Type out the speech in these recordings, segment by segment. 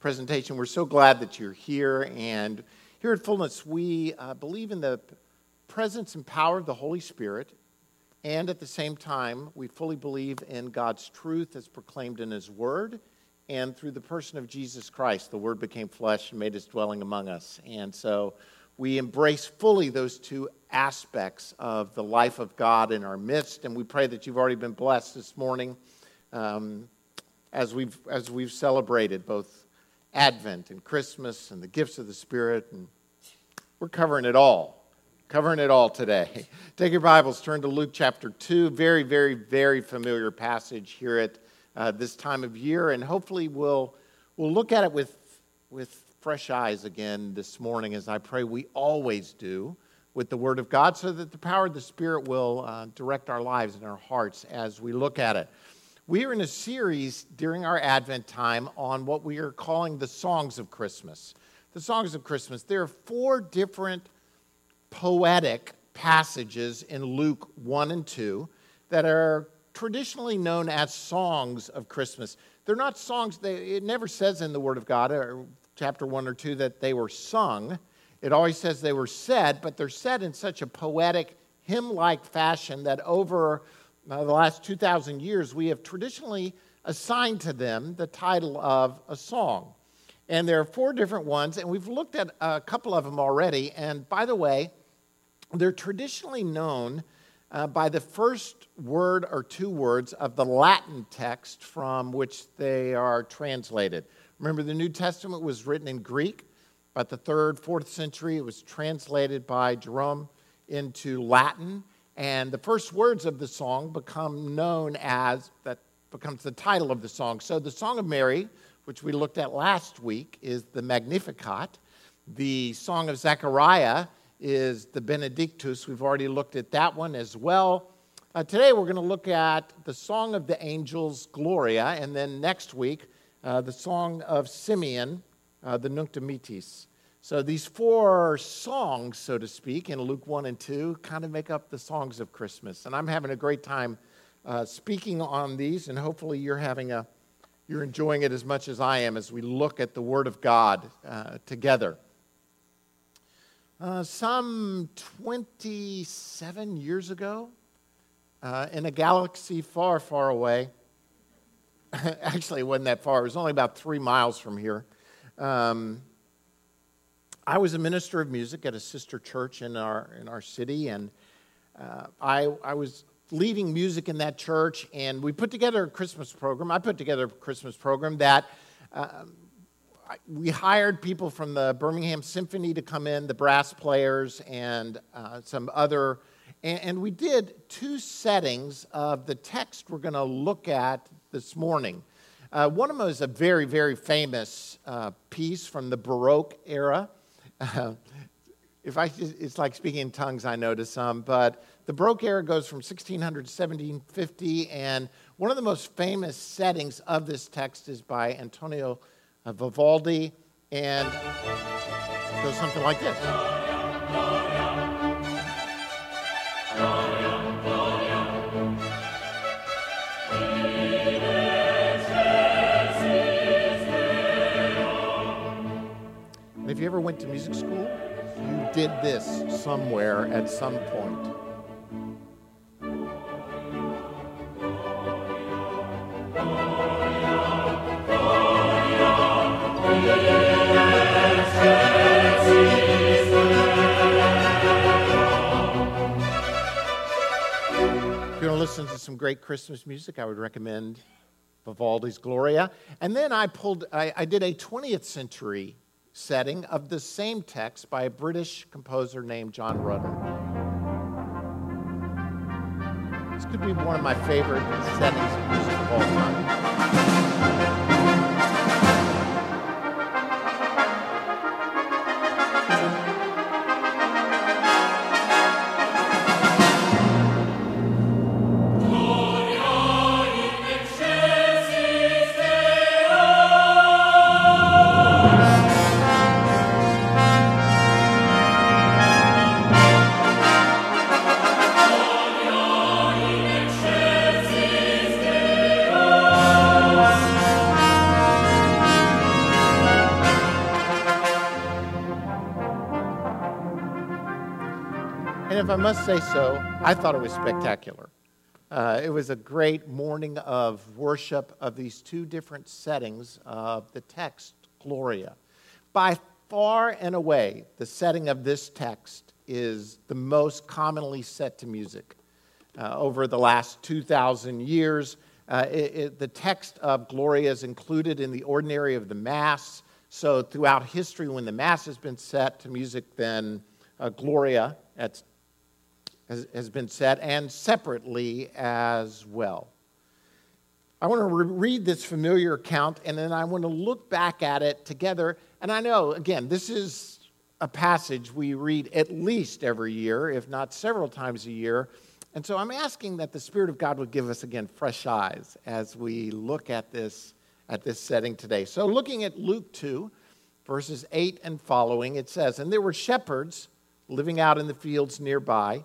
presentation. We're so glad that you're here. And here at Fullness, we believe in the presence and power of the Holy Spirit. And at the same time, we fully believe in God's truth as proclaimed in His Word. And through the person of Jesus Christ, the Word became flesh and made His dwelling among us. And so we embrace fully those two aspects of the life of God in our midst. And we pray that you've already been blessed this morning as we've celebrated both Advent and Christmas and the gifts of the Spirit. And we're covering it all today. Take your Bibles, turn to Luke chapter 2. Very, very, very familiar passage here at this time of year, and hopefully we'll look at it with fresh eyes again this morning, as I pray we always do with the Word of God, so that the power of the Spirit will direct our lives and our hearts as we look at it. We are in a series during our Advent time on what we are calling the Songs of Christmas. The Songs of Christmas. There are four different poetic passages in Luke 1 and 2 that are traditionally known as songs of Christmas. They're not songs. It never says in the Word of God, or chapter 1 or 2, that they were sung. It always says they were said, but they're said in such a poetic, hymn-like fashion that over the last 2,000 years, we have traditionally assigned to them the title of a song. And there are four different ones, and we've looked at a couple of them already. And by the way, they're traditionally known by the first word or two words of the Latin text from which they are translated. Remember, the New Testament was written in Greek, but the 3rd, 4th century, it was translated by Jerome into Latin, and the first words of the song become known as, that becomes the title of the song. So the Song of Mary, which we looked at last week, is the Magnificat. The Song of Zechariah is the Benedictus. We've already looked at that one as well. Today we're going to look at the Song of the Angels, Gloria, and then next week the Song of Simeon, the Nunc Dimittis. So these four songs, so to speak, in Luke 1 and 2 kind of make up the songs of Christmas. And I'm having a great time speaking on these, and hopefully you're enjoying it as much as I am as we look at the Word of God together. Some 27 years ago, in a galaxy far, far away, actually it wasn't that far, it was only about 3 miles from here, I was a minister of music at a sister church in our city, and I was leading music in that church, and we put together a Christmas program. that we hired people from the Birmingham Symphony to come in, the brass players, and some other. And we did two settings of the text we're going to look at this morning. One of them is a very, very famous piece from the Baroque era. It's like speaking in tongues, I know, to some. But the Baroque era goes from 1600 to 1750. And one of the most famous settings of this text is by Antonio Vivaldi, and it goes something like this. And if you ever went to music school, you did this somewhere at some point. Listen to some great Christmas music, I would recommend Vivaldi's Gloria. And then I did a 20th century setting of the same text by a British composer named John Rutter. This could be one of my favorite settings of music of all time. if I must say so, I thought it was spectacular. It was a great morning of worship of these two different settings of the text, Gloria. By far and away, the setting of this text is the most commonly set to music. Over the last 2,000 years, the text of Gloria is included in the ordinary of the Mass. So throughout history, when the Mass has been set to music, then Gloria has been set, and separately as well. I want to read this familiar account, and then I want to look back at it together. And I know, again, this is a passage we read at least every year, if not several times a year. And so I'm asking that the Spirit of God would give us, again, fresh eyes as we look at this setting today. So looking at Luke 2, verses 8 and following, it says, "And there were shepherds living out in the fields nearby,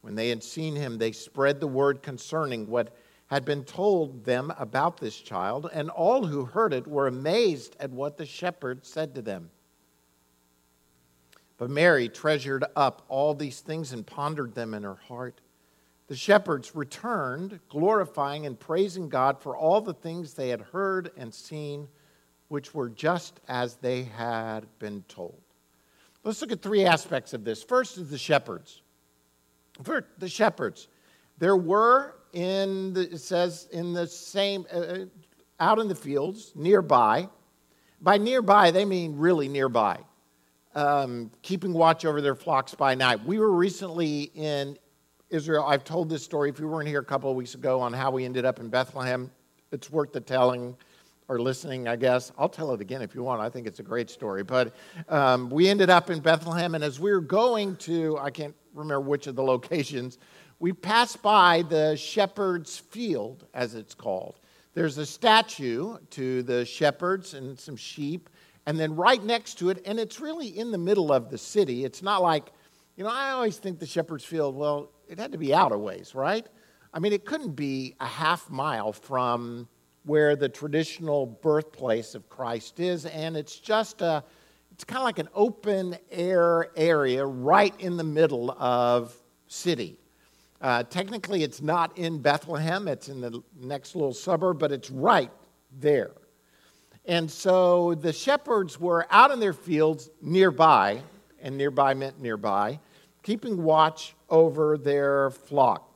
When they had seen him, they spread the word concerning what had been told them about this child, and all who heard it were amazed at what the shepherds said to them. But Mary treasured up all these things and pondered them in her heart. The shepherds returned, glorifying and praising God for all the things they had heard and seen, which were just as they had been told." Let's look at three aspects of this. First is the shepherds. For the shepherds, there were, it says, in the same, out in the fields, nearby. By nearby, they mean really nearby. Keeping watch over their flocks by night. We were recently in Israel. I've told this story, if you weren't here a couple of weeks ago, on how we ended up in Bethlehem. It's worth the telling or listening, I guess. I'll tell it again if you want. I think it's a great story. But we ended up in Bethlehem, and as we were going to, I can't remember which of the locations, we passed by the Shepherd's Field, as it's called. There's a statue to the shepherds and some sheep, and then right next to it, and it's really in the middle of the city. It's not like, you know, I always think the Shepherd's Field, well, it had to be out a ways, right? I mean, it couldn't be a half mile from where the traditional birthplace of Christ is, and it's just a, it's kind of like an open-air area right in the middle of city. Technically, it's not in Bethlehem. It's in the next little suburb, but it's right there. And so the shepherds were out in their fields nearby, and nearby meant nearby, keeping watch over their flock.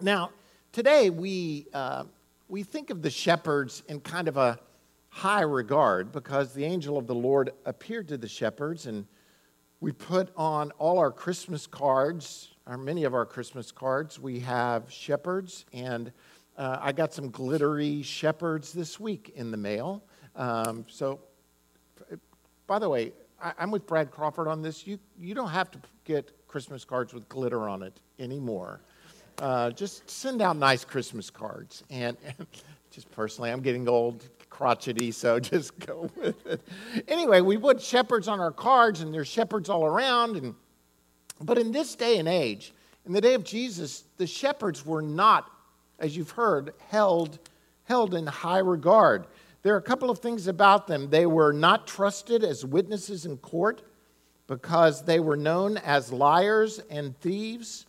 Now, today we think of the shepherds in kind of a high regard, because the angel of the Lord appeared to the shepherds, and we put on all our Christmas cards, or many of our Christmas cards, we have shepherds, and I got some glittery shepherds this week in the mail. So, by the way, I'm with Brad Crawford on this. You don't have to get Christmas cards with glitter on it anymore. Just send out nice Christmas cards, and just personally, I'm getting old, crotchety, so just go with it. Anyway, we put shepherds on our cards, and there's shepherds all around. But in this day and age, in the day of Jesus, the shepherds were not, as you've heard, held in high regard. There are a couple of things about them. They were not trusted as witnesses in court because they were known as liars and thieves.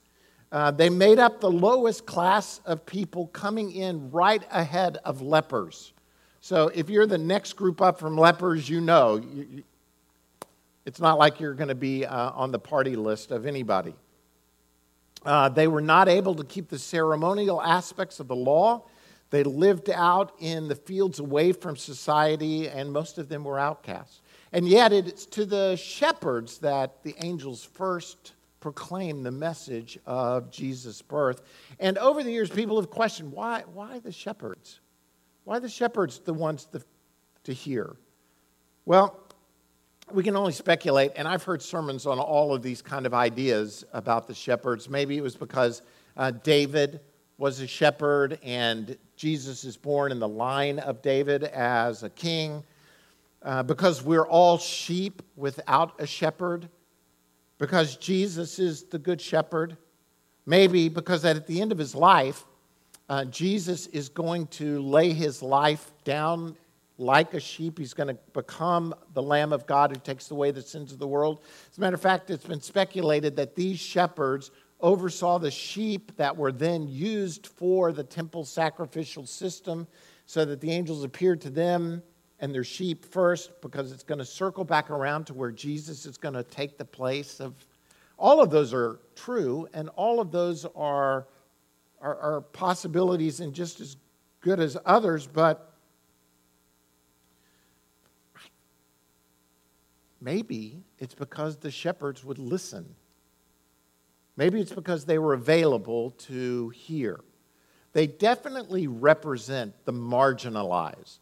They made up the lowest class of people, coming in right ahead of lepers. So if you're the next group up from lepers, you know, it's not like you're going to be on the party list of anybody. They were not able to keep the ceremonial aspects of the law. They lived out in the fields away from society, and most of them were outcasts. And yet it's to the shepherds that the angels first proclaim the message of Jesus' birth. And over the years, people have questioned, why the shepherds? Why the shepherds the ones to hear? Well, we can only speculate, and I've heard sermons on all of these kind of ideas about the shepherds. Maybe it was because David was a shepherd, and Jesus is born in the line of David as a king. Because we're all sheep without a shepherd. Because Jesus is the good shepherd. Maybe because at the end of his life, Jesus is going to lay his life down like a sheep. He's going to become the Lamb of God who takes away the sins of the world. As a matter of fact, it's been speculated that these shepherds oversaw the sheep that were then used for the temple sacrificial system, so that the angels appeared to them and their sheep first, because it's going to circle back around to where Jesus is going to take the place of. All of those are true, and all of those are possibilities and just as good as others, but maybe it's because the shepherds would listen. Maybe it's because they were available to hear. They definitely represent the marginalized.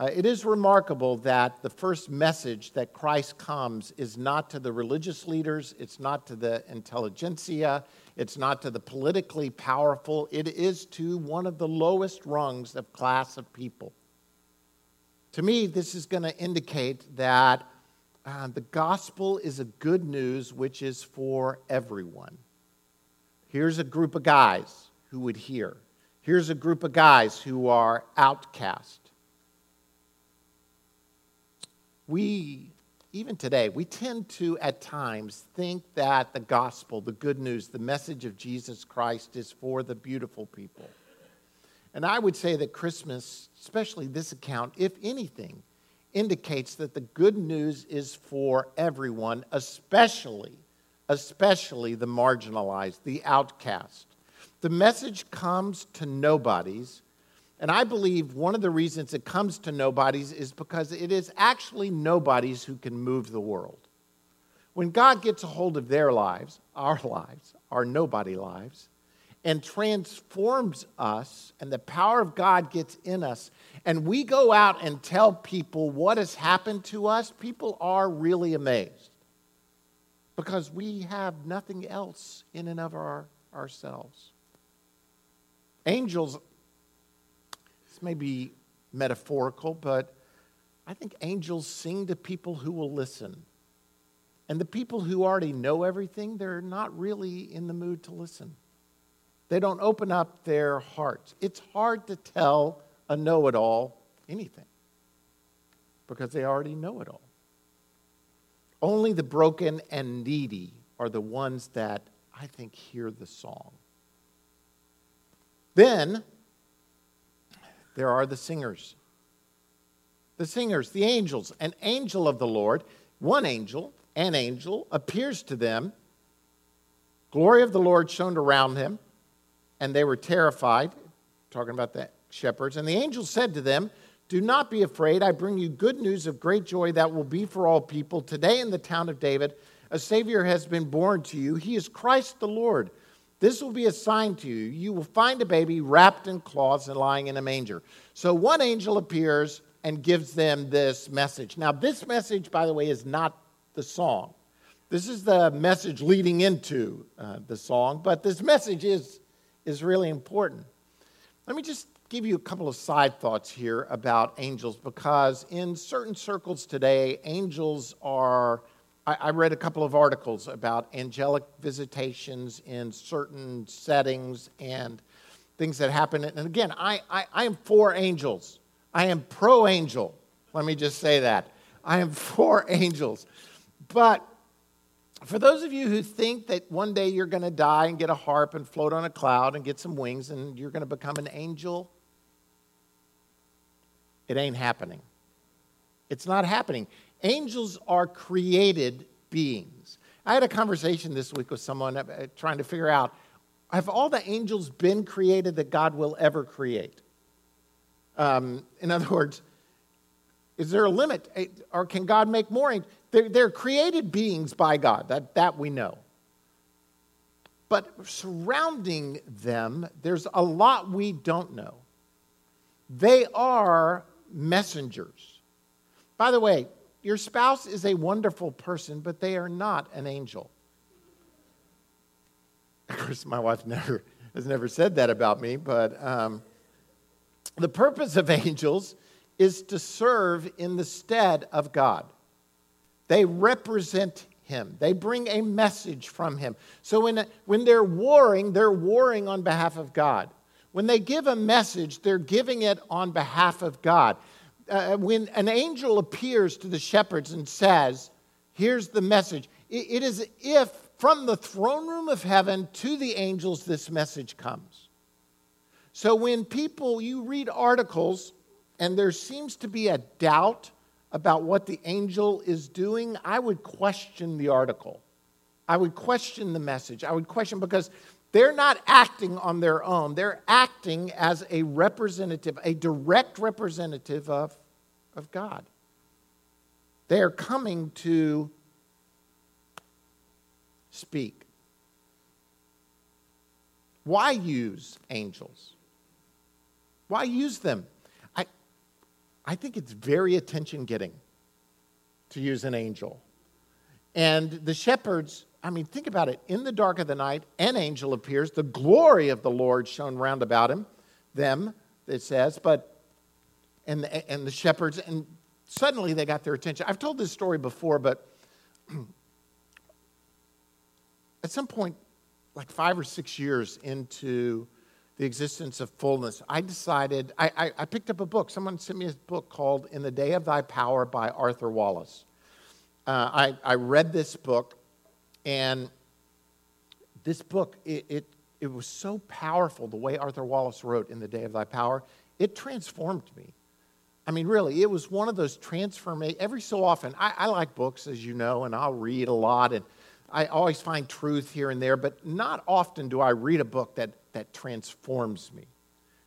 It is remarkable that the first message that Christ comes is not to the religious leaders, it's not to the intelligentsia, it's not to the politically powerful, it is to one of the lowest rungs of class of people. To me, this is going to indicate that the gospel is a good news which is for everyone. Here's a group of guys who would hear. Here's a group of guys who are outcast. We, even today, we tend to at times think that the gospel, the good news, the message of Jesus Christ is for the beautiful people. And I would say that Christmas, especially this account, if anything, indicates that the good news is for everyone, especially the marginalized, the outcast. The message comes to nobodies, and I believe one of the reasons it comes to nobodies is because it is actually nobodies who can move the world. When God gets a hold of their lives, our nobody lives, and transforms us, and the power of God gets in us, and we go out and tell people what has happened to us, people are really amazed because we have nothing else in and of ourselves. Angels, this may be metaphorical, but I think angels sing to people who will listen. And the people who already know everything, they're not really in the mood to listen. They don't open up their hearts. It's hard to tell a know-it-all anything because they already know it all. Only the broken and needy are the ones that I think hear the song. Then there are the singers. The singers, the angels, an angel of the Lord, an angel appears to them. Glory of the Lord shone around him. And they were terrified, talking about the shepherds. And the angel said to them, "Do not be afraid. I bring you good news of great joy that will be for all people. Today in the town of David, a Savior has been born to you. He is Christ the Lord. This will be a sign to you. You will find a baby wrapped in cloths and lying in a manger." So one angel appears and gives them this message. Now, this message, by the way, is not the song. This is the message leading into the song, but this message is really important. Let me just give you a couple of side thoughts here about angels, because in certain circles today, angels are... I read a couple of articles about angelic visitations in certain settings and things that happen. And again, I am for angels. I am pro-angel. Let me just say that. I am for angels. But for those of you who think that one day you're going to die and get a harp and float on a cloud and get some wings and you're going to become an angel, it ain't happening. It's not happening. Angels are created beings. I had a conversation this week with someone trying to figure out, Have all the angels been created that God will ever create? In other words, is there a limit? Or can God make more? They're created beings by God. That we know. But surrounding them, there's a lot we don't know. They are messengers. By the way, your spouse is a wonderful person, but they are not an angel. Of course, my wife has never said that about me, but the purpose of angels is to serve in the stead of God. They represent Him. They bring a message from Him. So when they're warring on behalf of God. When they give a message, they're giving it on behalf of God. When an angel appears to the shepherds and says, here's the message, it is as if from the throne room of heaven to the angels this message comes. So when you read articles and there seems to be a doubt about what the angel is doing, I would question the article. I would question the message. I would question because they're not acting on their own. They're acting as a representative, a direct representative of God. They are coming to speak. Why use angels? Why use them? I think it's very attention-getting to use an angel. And the shepherds, think about it. In the dark of the night, an angel appears. The glory of the Lord shone round about them, it says, and the shepherds, and suddenly they got their attention. I've told this story before, but at some point, like 5 or 6 years into the existence of Fullness, I decided, I picked up a book. Someone sent me a book called In the Day of Thy Power by Arthur Wallace. I read this book, and this book, it was so powerful, the way Arthur Wallace wrote In the Day of Thy Power. It transformed me. Really, it was one of those transformations. Every so often, I like books, as you know, and I'll read a lot, and I always find truth here and there, but not often do I read a book that transforms me,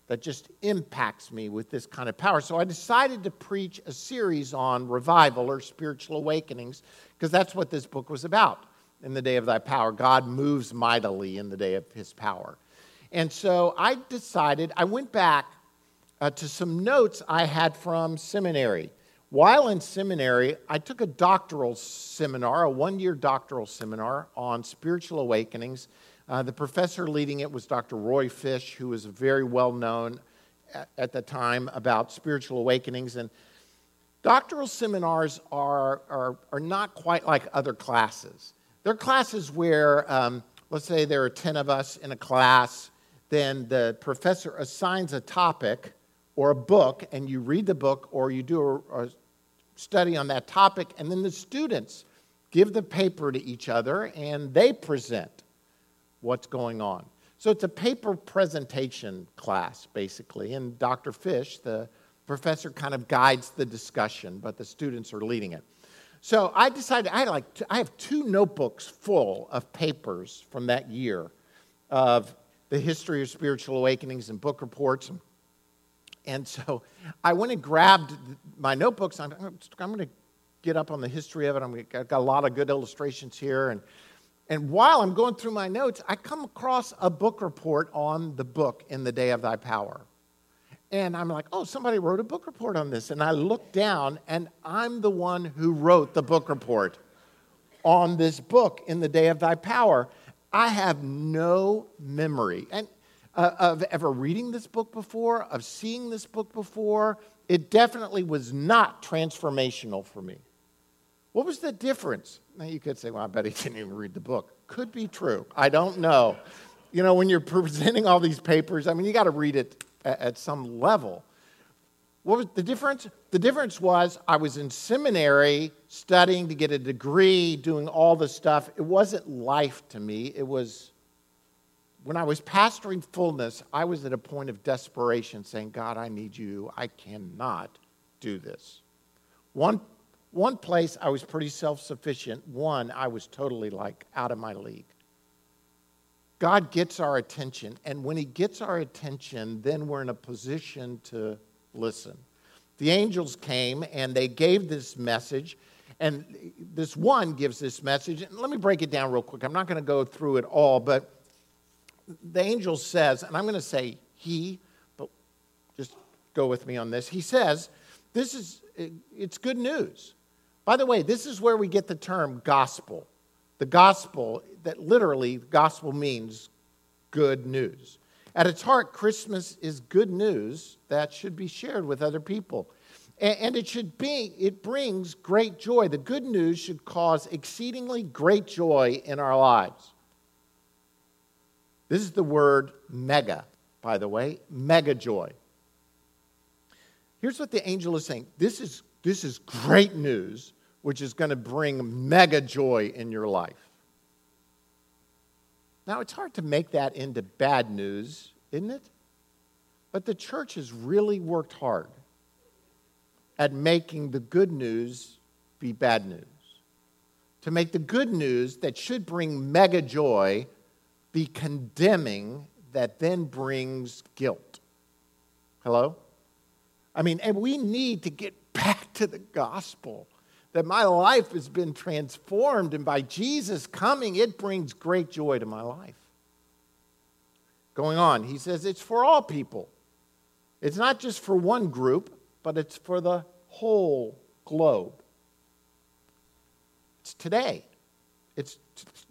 that just impacts me with this kind of power. So I decided to preach a series on revival or spiritual awakenings, because that's what this book was about, In the Day of Thy Power. God moves mightily in the day of His power. And so I decided, I went back to some notes I had from seminary. While in seminary, I took a doctoral seminar, a one-year doctoral seminar on spiritual awakenings. The professor leading it was Dr. Roy Fish, who was very well-known at the time about spiritual awakenings. And doctoral seminars are not quite like other classes. They're classes where, let's say there are 10 of us in a class, then the professor assigns a topic or a book, and you read the book or you do a study on that topic, and then the students give the paper to each other, and they present what's going on. So it's a paper presentation class, basically, and Dr. Fish, the professor, kind of guides the discussion, but the students are leading it. So I decided, I have two notebooks full of papers from that year of the history of spiritual awakenings and book reports. And so I went and grabbed my notebooks. I'm going to get up on the history of it. I've got a lot of good illustrations here. And while I'm going through my notes, I come across a book report on the book In the Day of Thy Power. And I'm like, oh, somebody wrote a book report on this. And I look down, and I'm the one who wrote the book report on this book, In the Day of Thy Power. I have no memory of ever reading this book before, of seeing this book before. It definitely was not transformational for me. What was the difference? Now, you could say, well, I bet he didn't even read the book. Could be true. I don't know. When you're presenting all these papers, you got to read it at some level. What was the difference? The difference was I was in seminary studying to get a degree, doing all the stuff. It wasn't life to me. It was, when I was pastoring Fullness, I was at a point of desperation saying, God, I need you. I cannot do this. One place, I was pretty self-sufficient. One, I was totally out of my league. God gets our attention, and when he gets our attention, then we're in a position to listen. The angels came, and they gave this message, and this one gives this message. And let me break it down real quick. I'm not going to go through it all, but the angel says, and I'm going to say he, but just go with me on this. He says, it's good news. By the way, this is where we get the term gospel. The gospel, that literally gospel means good news. At its heart, Christmas is good news that should be shared with other people. And it brings great joy. The good news should cause exceedingly great joy in our lives. This is the word mega, by the way, mega joy. Here's what the angel is saying. This is great news, which is going to bring mega joy in your life. Now, it's hard to make that into bad news, isn't it? But the church has really worked hard at making the good news be bad news. To make the good news that should bring mega joy be condemning that then brings guilt. Hello? I mean, and we need to get back to the gospel. That my life has been transformed, and by Jesus coming, it brings great joy to my life. Going on, he says it's for all people. It's not just for one group, but it's for the whole globe. It's today.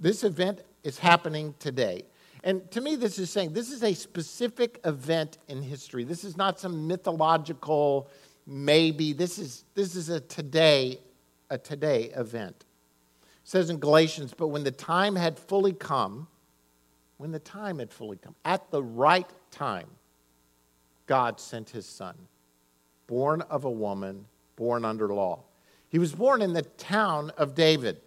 This event is happening today. And to me, this is saying this is a specific event in history. This is not some mythological maybe. This is a today event. A today event. It says in Galatians, but when the time had fully come, at the right time, God sent his son, born of a woman, born under law. He was born in the town of David.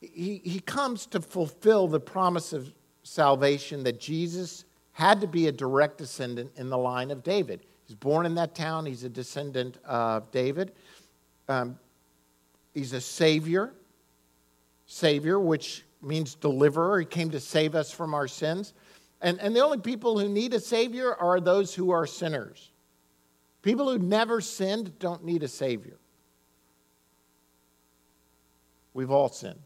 He comes to fulfill the promise of salvation that Jesus had to be a direct descendant in the line of David. He's born in that town. He's a descendant of David. He's a savior, which means deliverer. He came to save us from our sins. And the only people who need a savior are those who are sinners. People who never sinned don't need a savior. We've all sinned.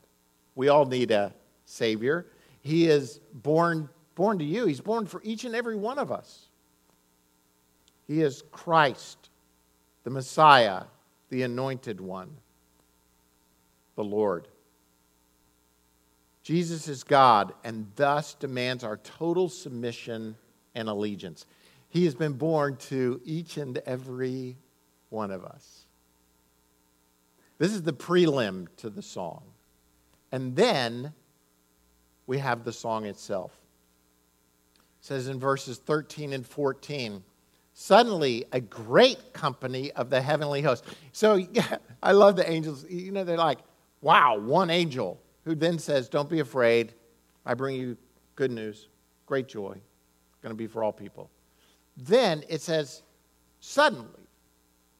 We all need a savior. He is born to you. He's born for each and every one of us. He is Christ, the Messiah, the Anointed One, the Lord. Jesus is God and thus demands our total submission and allegiance. He has been born to each and every one of us. This is the prelim to the song. And then we have the song itself. It says in verses 13 and 14, suddenly, a great company of the heavenly host. So, yeah, I love the angels. You know, they're like, wow, one angel who then says, don't be afraid. I bring you good news, great joy. It's going to be for all people. Then it says, suddenly,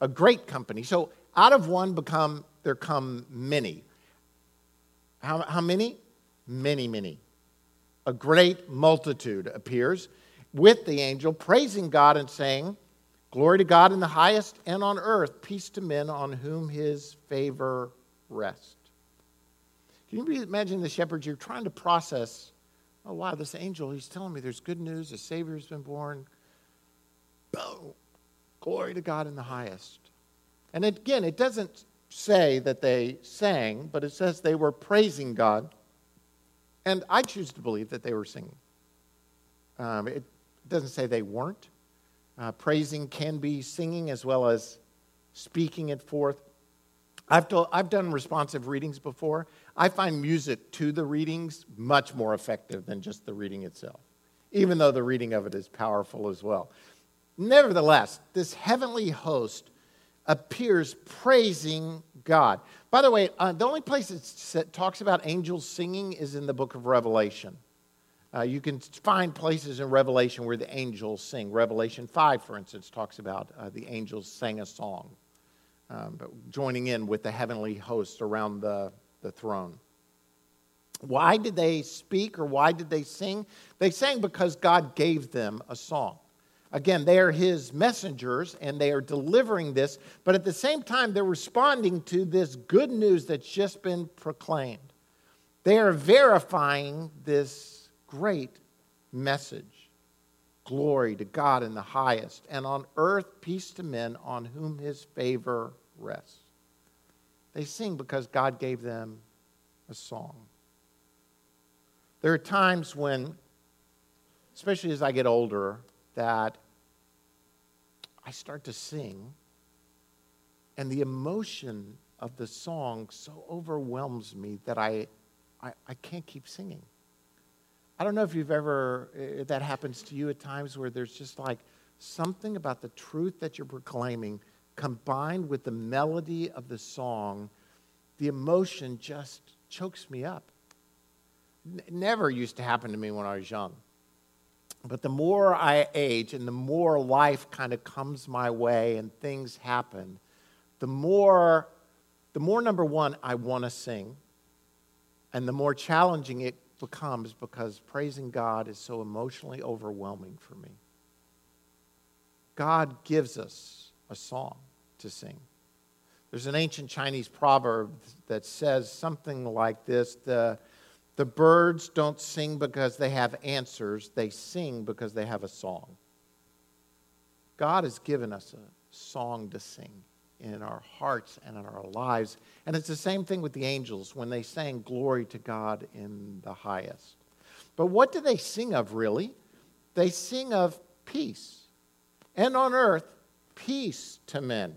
a great company. So, out of one there come many. How many? Many, many. A great multitude appears with the angel, praising God and saying, glory to God in the highest, and on earth, peace to men on whom his favor rests. Can you imagine the shepherds? You're trying to process, oh, wow, this angel, he's telling me there's good news, a Savior has been born. Boom! Glory to God in the highest. And again, it doesn't say that they sang, but it says they were praising God. And I choose to believe that they were singing. It doesn't say they weren't. Praising can be singing as well as speaking it forth. I've done responsive readings before. I find music to the readings much more effective than just the reading itself, even though the reading of it is powerful as well. Nevertheless, this heavenly host appears praising God. By the way, the only place it talks about angels singing is in the book of Revelation. You can find places in Revelation where the angels sing. Revelation 5, for instance, talks about the angels sang a song, joining in with the heavenly host around the throne. Why did they speak or why did they sing? They sang because God gave them a song. Again, they are his messengers and they are delivering this, but at the same time, they're responding to this good news that's just been proclaimed. They are verifying this great message. Glory to God in the highest, and on earth peace to men on whom his favor rests. They sing because God gave them a song. There are times when, especially as I get older, that I start to sing, and the emotion of the song so overwhelms me that I can't keep singing. I don't know if you've ever, if that happens to you at times where there's just like something about the truth that you're proclaiming combined with the melody of the song, the emotion just chokes me up. Never used to happen to me when I was young. But the more I age and the more life kind of comes my way and things happen, the more number one, I want to sing, and the more challenging it becomes because praising God is so emotionally overwhelming for me. God gives us a song to sing. There's an ancient Chinese proverb that says something like this, the birds don't sing because they have answers, they sing because they have a song. God has given us a song to sing in our hearts and in our lives. And it's the same thing with the angels when they sang glory to God in the highest. But what do they sing of, really? They sing of peace. And on earth, peace to men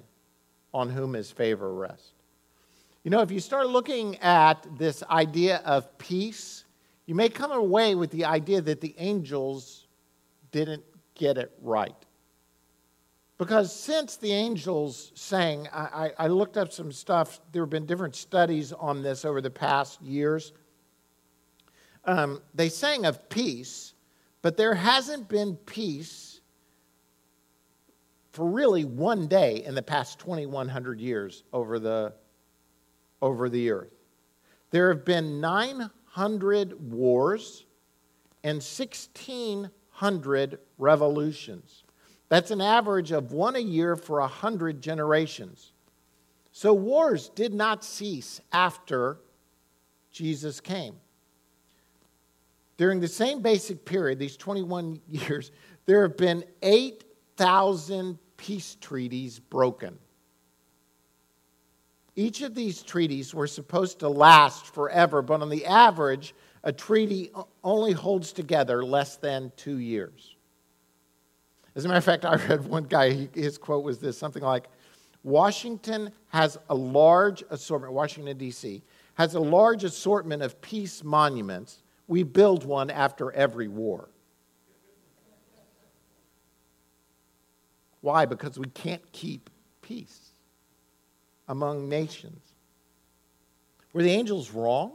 on whom his favor rests. You know, if you start looking at this idea of peace, you may come away with the idea that the angels didn't get it right. Because since the angels sang, I looked up some stuff. There have been different studies on this over the past years. They sang of peace, but there hasn't been peace for really one day in the past 2,100 years over the earth. There have been 900 wars and 1,600 revolutions. That's an average of one a year for 100 generations. So wars did not cease after Jesus came. During the same basic period, these 21 years, there have been 8,000 peace treaties broken. Each of these treaties were supposed to last forever, but on the average, a treaty only holds together less than 2 years. As a matter of fact, I read one guy, his quote was this, something like, Washington has a large assortment, Washington, D.C., has a large assortment of peace monuments. We build one after every war. Why? Because we can't keep peace among nations. Were the angels wrong?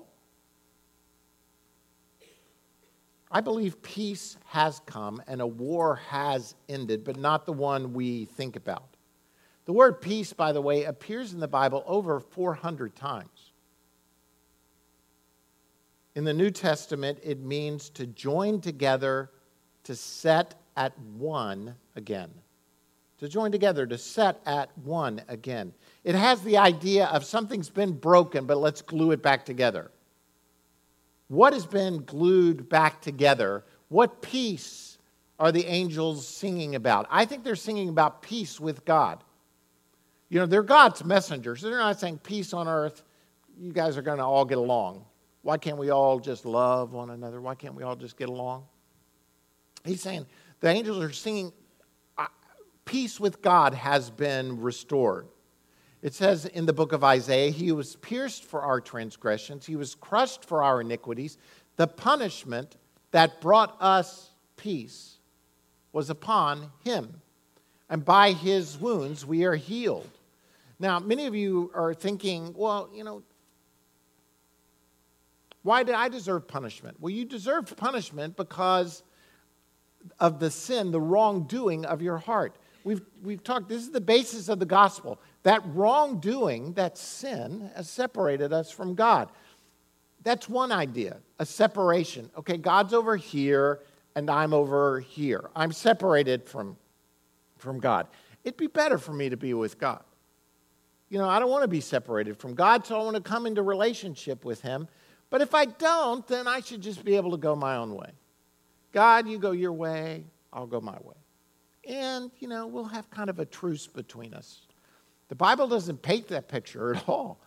I believe peace has come and a war has ended, but not the one we think about. The word peace, by the way, appears in the Bible over 400 times. In the New Testament, it means to join together, to set at one again. To join together, to set at one again. It has the idea of something's been broken, but let's glue it back together. What has been glued back together? What peace are the angels singing about? I think they're singing about peace with God. You know, they're God's messengers. They're not saying peace on earth. You guys are going to all get along. Why can't we all just love one another? Why can't we all just get along? He's saying the angels are singing peace with God has been restored. It says in the book of Isaiah, he was pierced for our transgressions. He was crushed for our iniquities. The punishment that brought us peace was upon him. And by his wounds, we are healed. Now, many of you are thinking, well, you know, why did I deserve punishment? Well, you deserved punishment because of the sin, the wrongdoing of your heart. We've talked, this is the basis of the gospel. That wrongdoing, that sin, has separated us from God. That's one idea, a separation. Okay, God's over here and I'm over here. I'm separated from God. It'd be better for me to be with God. You know, I don't want to be separated from God, so I want to come into relationship with him. But if I don't, then I should just be able to go my own way. God, you go your way, I'll go my way. And, you know, we'll have kind of a truce between us. The Bible doesn't paint that picture at all.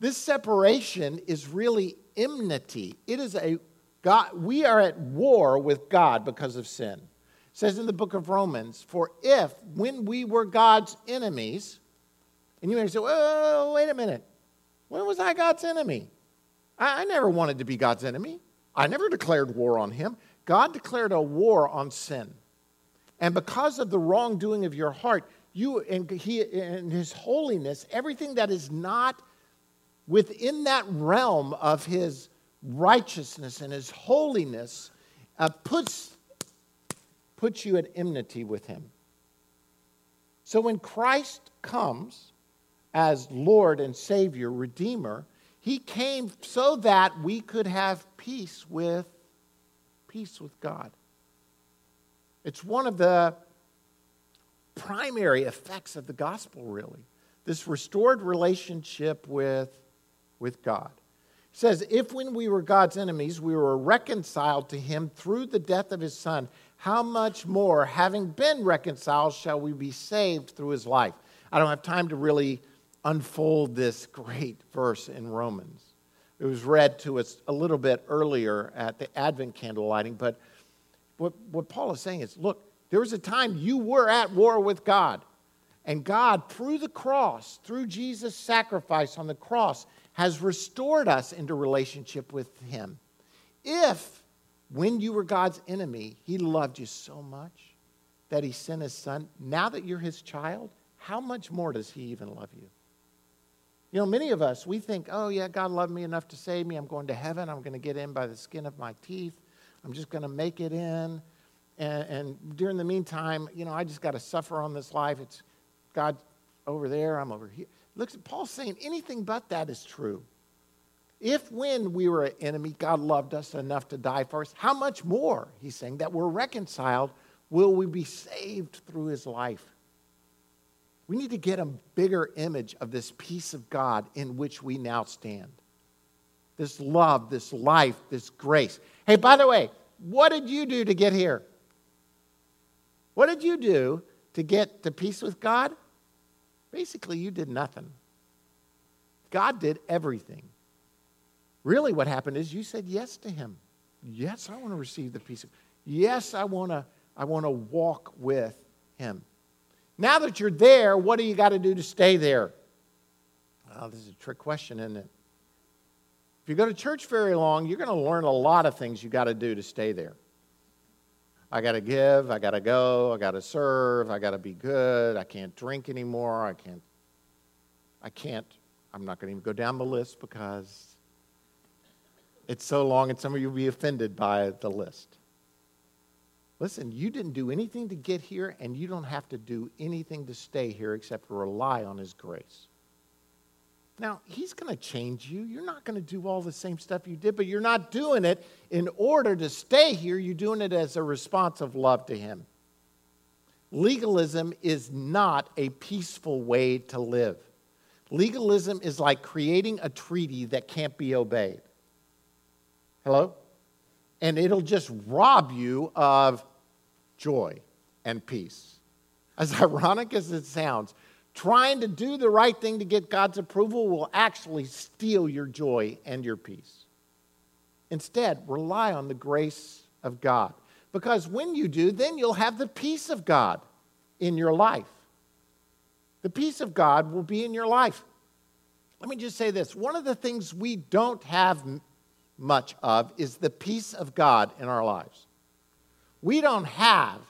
This separation is really enmity. It is a God. We are at war with God because of sin. It says in the book of Romans, for if, when we were God's enemies, and you may say, oh, wait a minute. When was I God's enemy? I never wanted to be God's enemy. I never declared war on him. God declared a war on sin. And because of the wrongdoing of your heart, you and he and his holiness, everything that is not within that realm of his righteousness and his holiness puts you at enmity with him. So when Christ comes as Lord and Savior, Redeemer, he came so that we could have peace with God. It's one of the primary effects of the gospel, really. This restored relationship with God. It says, if when we were God's enemies, we were reconciled to him through the death of his son, how much more, having been reconciled, shall we be saved through his life? I don't have time to really unfold this great verse in Romans. It was read to us a little bit earlier at the Advent candle lighting, but what Paul is saying is, look, there was a time you were at war with God, and God, through the cross, through Jesus' sacrifice on the cross, has restored us into relationship with him. If, when you were God's enemy, he loved you so much that he sent his son, now that you're his child, how much more does he even love you? You know, many of us, we think, oh yeah, God loved me enough to save me. I'm going to heaven. I'm going to get in by the skin of my teeth. I'm just going to make it in. And during the meantime, you know, I just got to suffer on this life. It's God over there, I'm over here. Look, Paul's saying anything but that is true. If when we were an enemy, God loved us enough to die for us, how much more, he's saying, that we're reconciled, will we be saved through his life? We need to get a bigger image of this peace of God in which we now stand. This love, this life, this grace. Hey, by the way, what did you do to get here? What did you do to get to peace with God? Basically, you did nothing. God did everything. Really what happened is you said yes to him. Yes, I want to receive the peace of God. Yes, I want to walk with him. Now that you're there, what do you got to do to stay there? Oh, this is a trick question, isn't it? If you go to church very long, you're going to learn a lot of things you got to do to stay there. I got to give, I got to go, I got to serve, I got to be good, I can't drink anymore, I'm not going to even go down the list because it's so long and some of you will be offended by the list. Listen, you didn't do anything to get here, and you don't have to do anything to stay here except rely on his grace. Now, he's going to change you. You're not going to do all the same stuff you did, but you're not doing it in order to stay here. You're doing it as a response of love to him. Legalism is not a peaceful way to live. Legalism is like creating a treaty that can't be obeyed. Hello? And it'll just rob you of joy and peace. As ironic as it sounds, trying to do the right thing to get God's approval will actually steal your joy and your peace. Instead, rely on the grace of God. Because when you do, then you'll have the peace of God in your life. The peace of God will be in your life. Let me just say this. One of the things we don't have much of is the peace of God in our lives. We don't have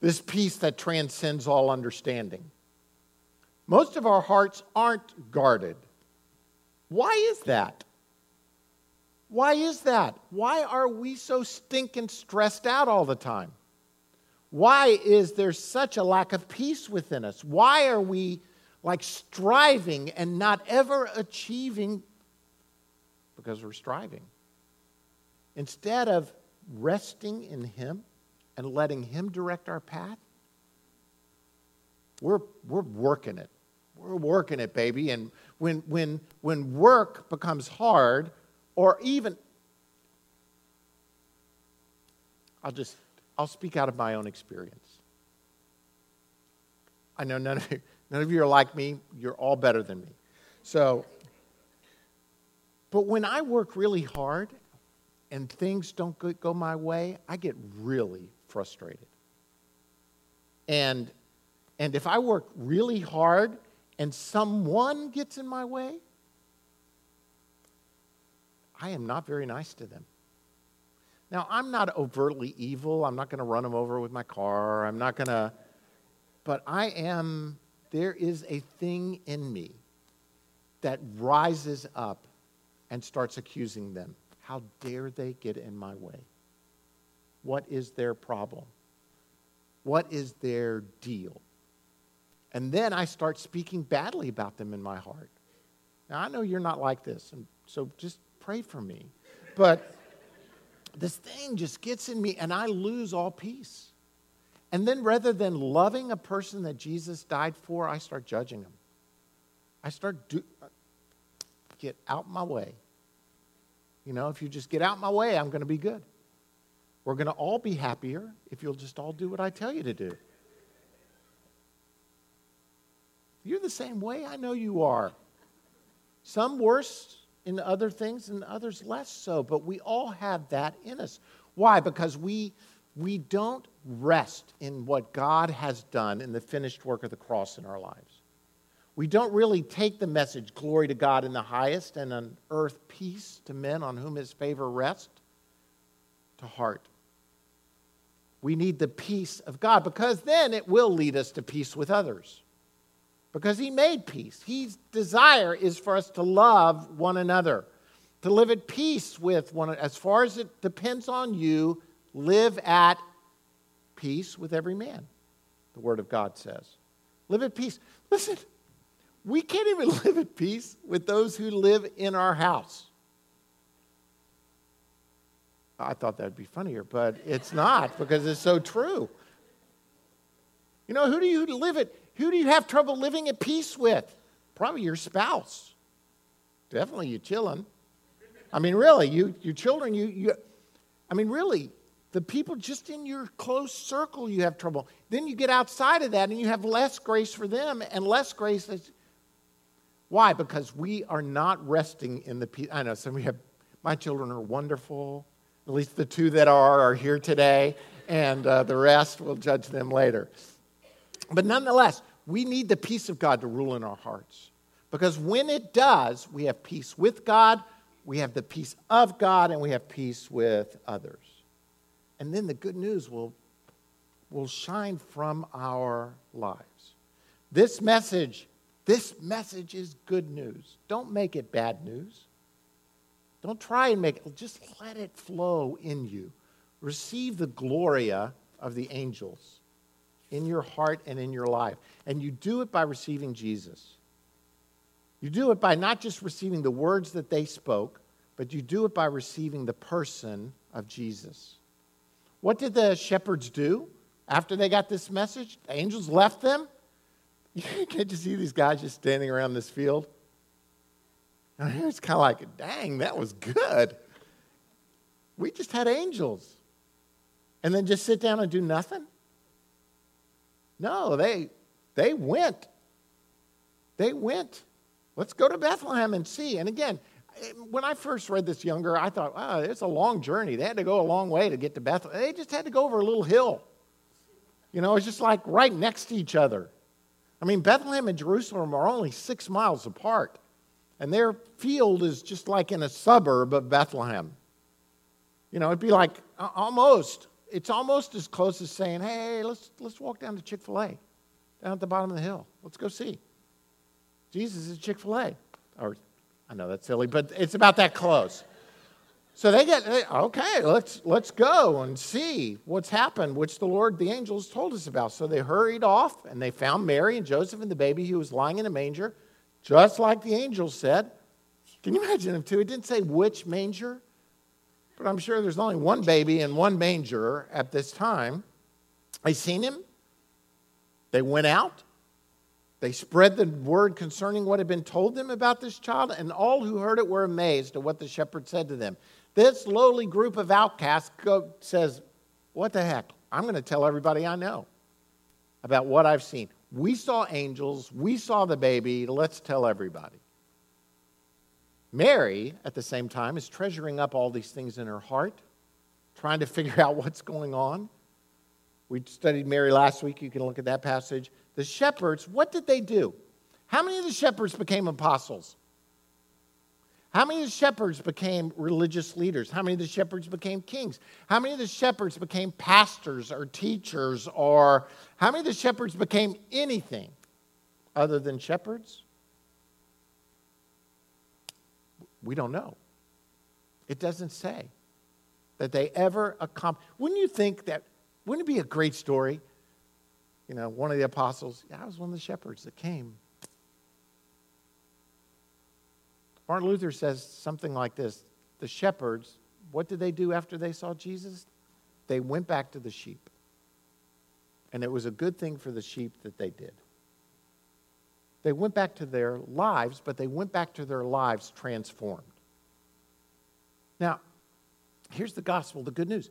this peace that transcends all understanding. Most of our hearts aren't guarded. Why is that? Why is that? Why are we so stinking stressed out all the time? Why is there such a lack of peace within us? Why are we like striving and not ever achieving because we're striving. Instead of resting in Him and letting Him direct our path, we're working it. We're working it, baby. And when work becomes hard, or even, I'll speak out of my own experience. I know none of you are like me. You're all better than me. But when I work really hard and things don't go my way, I get really frustrated. And if I work really hard and someone gets in my way, I am not very nice to them. Now, I'm not overtly evil. I'm not going to run them over with my car. I'm not going to, but I am, there is a thing in me that rises up and starts accusing them. How dare they get in my way? What is their problem? What is their deal? And then I start speaking badly about them in my heart. Now, I know you're not like this, and so just pray for me. But this thing just gets in me, and I lose all peace. And then rather than loving a person that Jesus died for, I start judging them. I start, get out my way. You know, if you just get out my way, I'm going to be good. We're going to all be happier if you'll just all do what I tell you to do. You're the same way. I know you are. Some worse in other things and others less so, but we all have that in us. Why? Because we don't rest in what God has done in the finished work of the cross in our lives. We don't really take the message, glory to God in the highest and on earth peace to men on whom His favor rests, to heart. We need the peace of God because then it will lead us to peace with others. Because He made peace. His desire is for us to love one another, to live at peace with one another. As far as it depends on you, live at peace with every man, the Word of God says. Live at peace. Listen, we can't even live at peace with those who live in our house. I thought that would be funnier, but it's not because it's so true. You know, who do you have trouble living at peace with? Probably your spouse. Definitely your children. I mean, really, your children, I mean, really, the people just in your close circle you have trouble. Then you get outside of that and you have less grace for them and less grace. Why? Because we are not resting in the peace. I know my children are wonderful. At least the two that are here today, and the rest we'll judge them later. But nonetheless, we need the peace of God to rule in our hearts. Because when it does, we have peace with God, we have the peace of God, and we have peace with others. And then the good news will shine from our lives. This message is good news. Don't make it bad news. Don't try and make it. Just let it flow in you. Receive the Gloria of the angels in your heart and in your life. And you do it by receiving Jesus. You do it by not just receiving the words that they spoke, but you do it by receiving the person of Jesus. What did the shepherds do after they got this message? The angels left them. Can't you see these guys just standing around this field? And it's kind of like, dang, that was good. We just had angels. And then just sit down and do nothing? No, they went. They went. Let's go to Bethlehem and see. And again, when I first read this younger, I thought, wow, it's a long journey. They had to go a long way to get to Bethlehem. They just had to go over a little hill. You know, it's just like right next to each other. I mean, Bethlehem and Jerusalem are only 6 miles apart. And their field is just like in a suburb of Bethlehem. You know, it'd be like almost. It's almost as close as saying, hey, let's walk down to Chick-fil-A, down at the bottom of the hill. Let's go see. Jesus is Chick-fil-A. Or, I know that's silly, but it's about that close. So okay, let's go and see what's happened, which the angels told us about. So they hurried off, and they found Mary and Joseph and the baby who was lying in a manger. Just like the angel said, Can you imagine them too? It didn't say which manger, but I'm sure there's only one baby in one manger at this time. They seen him. They went out. They spread the word concerning what had been told them about this child, and all who heard it were amazed at what the shepherd said to them. This lowly group of outcasts says, what the heck? I'm going to tell everybody I know about what I've seen. We saw angels. We saw the baby. Let's tell everybody. Mary, at the same time, is treasuring up all these things in her heart, trying to figure out what's going on. We studied Mary last week. You can look at that passage. The shepherds, what did they do? How many of the shepherds became apostles? How many of the shepherds became religious leaders? How many of the shepherds became kings? How many of the shepherds became pastors or teachers? Or how many of the shepherds became anything other than shepherds? We don't know. It doesn't say that they ever accomplished. Wouldn't you think that, wouldn't it be a great story? You know, one of the apostles, I was one of the shepherds that came. Martin Luther says something like this. The shepherds, what did they do after they saw Jesus? They went back to the sheep. And it was a good thing for the sheep that they did. They went back to their lives, but they went back to their lives transformed. Now, here's the gospel, the good news.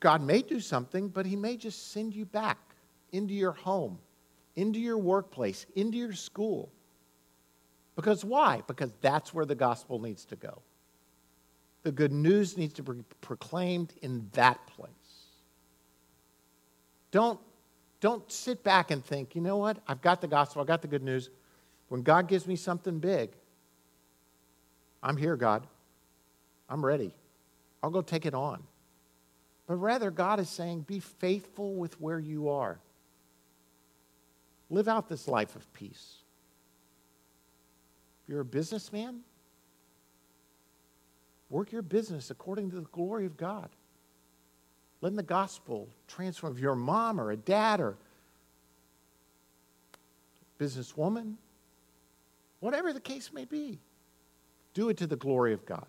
God may do something, but he may just send you back into your home, into your workplace, into your school. Because why? Because that's where the gospel needs to go. The good news needs to be proclaimed in that place. Don't sit back and think, you know what? I've got the gospel. I've got the good news. When God gives me something big, I'm here, God. I'm ready. I'll go take it on. But rather, God is saying, be faithful with where you are. Live out this life of peace. You're a businessman? Work your business according to the glory of God. Letting the gospel transform. If you're a mom or a dad or a businesswoman, whatever the case may be, do it to the glory of God.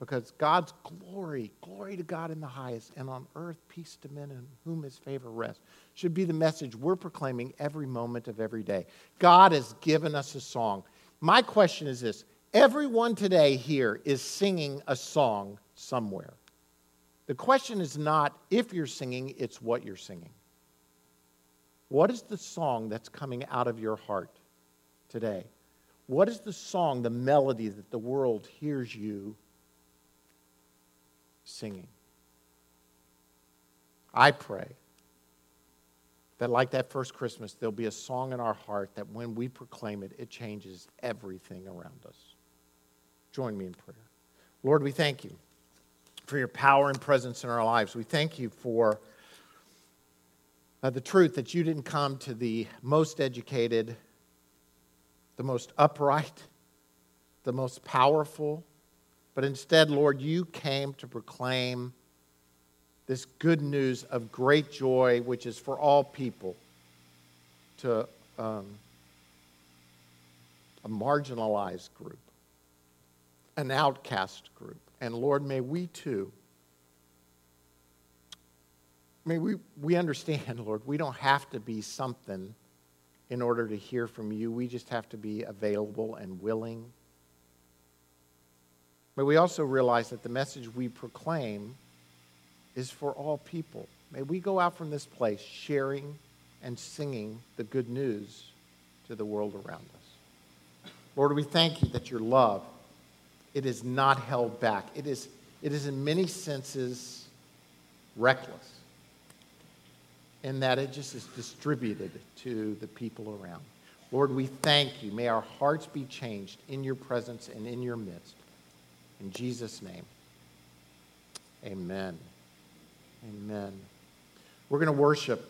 Because God's glory, glory to God in the highest, and on earth peace to men in whom his favor rests, should be the message we're proclaiming every moment of every day. God has given us a song. My question is this. Everyone today here is singing a song somewhere. The question is not if you're singing, it's what you're singing. What is the song that's coming out of your heart today? What is the song, the melody that the world hears you singing? I pray that like that first Christmas, there'll be a song in our heart that when we proclaim it, it changes everything around us. Join me in prayer. Lord, we thank you for your power and presence in our lives. We thank you for the truth that you didn't come to the most educated, the most upright, the most powerful, but instead, Lord, you came to proclaim this good news of great joy, which is for all people, to a marginalized group, an outcast group. And Lord, may we too, may we understand, Lord, we don't have to be something in order to hear from you. We just have to be available and willing. May we also realize that the message we proclaim is for all people. May we go out from this place sharing and singing the good news to the world around us. Lord, we thank you that your love, it is not held back. It is in many senses reckless in that it just is distributed to the people around. Lord, we thank you. May our hearts be changed in your presence and in your midst. In Jesus' name, amen. Amen. We're going to worship.